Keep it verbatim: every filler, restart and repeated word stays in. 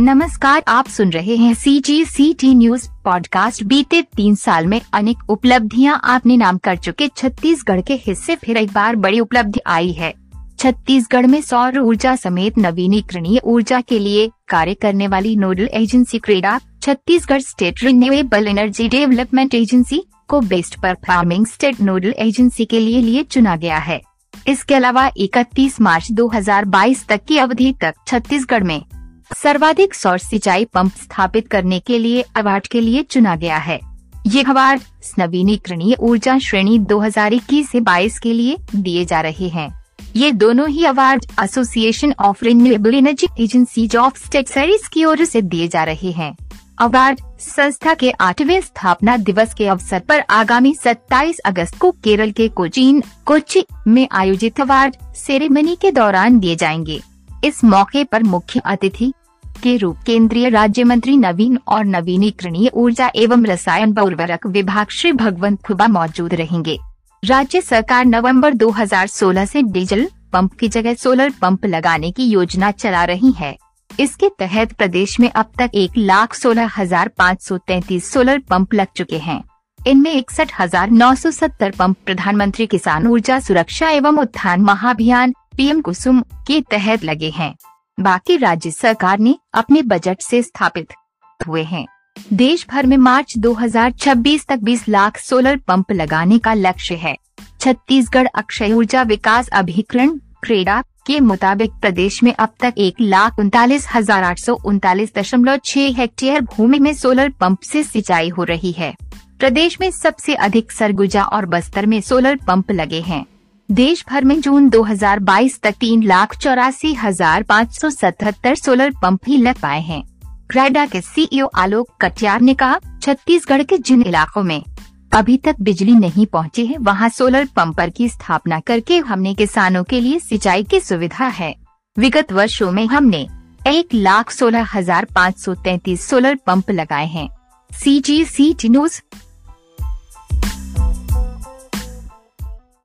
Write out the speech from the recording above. नमस्कार, आप सुन रहे हैं सीजीसीटी न्यूज पॉडकास्ट। बीते तीन साल में अनेक उपलब्धियां आपने नाम कर चुके छत्तीसगढ़ के हिस्से फिर एक बार बड़ी उपलब्धि आई है। छत्तीसगढ़ में सौर ऊर्जा समेत नवीनीकरणीय ऊर्जा के लिए कार्य करने वाली nodal agency CREDA, Chhattisgarh state renewable energy development agency को best performing state nodal agency के लिए लिए चुना गया है। इसके अलावा इकतीस मार्च दो हज़ार बाईस तक की अवधि तक छत्तीसगढ़ में सर्वाधिक सौर सिंचाई पंप स्थापित करने के लिए अवार्ड के लिए चुना गया है। ये अवार्ड नवीनीकरणीय ऊर्जा श्रेणी दो हज़ार इक्कीस से बाईस के लिए दिए जा रहे हैं। ये दोनों ही award association of renewable energy agencies of टेक्सरीज की ओर से दिए जा रहे हैं। अवार्ड संस्था के आठवें स्थापना दिवस के अवसर पर आगामी सत्ताईस अगस्त को केरल के कोचीन कोच्चि में आयोजित अवार्ड सेरेमनी के दौरान दिए जाएंगे। इस मौके पर मुख्य अतिथि के रूप केंद्रीय राज्य मंत्री नवीन और नवीनीकरणीय ऊर्जा एवं रसायन व उर्वरक विभाग श्री भगवंत खुबा मौजूद रहेंगे। राज्य सरकार नवंबर दो हज़ार सोलह से डीजल पंप की जगह सोलर पंप लगाने की योजना चला रही है। इसके तहत प्रदेश में अब तक एक लाख सोलह हजार पाँच सौ तैंतीस सोलर पंप लग चुके हैं। इनमें इकसठ हजार नौ सौ सत्तर पंप प्रधानमंत्री किसान ऊर्जा सुरक्षा एवं उत्थान महाभियान पीएम कुसुम के तहत लगे हैं। बाकी राज्य सरकार ने अपने बजट से स्थापित हुए हैं। देश भर में मार्च दो हज़ार छब्बीस तक बीस लाख सोलर पंप लगाने का लक्ष्य है। छत्तीसगढ़ अक्षय ऊर्जा विकास अभिकरण क्रेडा के मुताबिक प्रदेश में अब तक एक लाख उनतालीस हजार आठ सौ उनतालीस दशमलव छह हेक्टेयर भूमि में सोलर पंप से सिंचाई हो रही है। प्रदेश में सबसे अधिक सरगुजा और बस्तर में सोलर पंप लगे हैं। देश भर में जून दो हज़ार बाईस तक तीन लाख चौरासी हजार पाँच सौ सतहत्तर सोलर पंप ही लग पाए हैं। क्रेडा के सीईओ आलोक कटियार ने कहा, छत्तीसगढ़ के जिन इलाकों में अभी तक बिजली नहीं पहुंची है, वहां सोलर पंपर की स्थापना करके हमने किसानों के लिए सिंचाई की सुविधा है। विगत वर्षों में हमने एक लाख सोलह हजार पाँच सौ तैंतीस सोलर पंप लगाए हैं। CGCT news.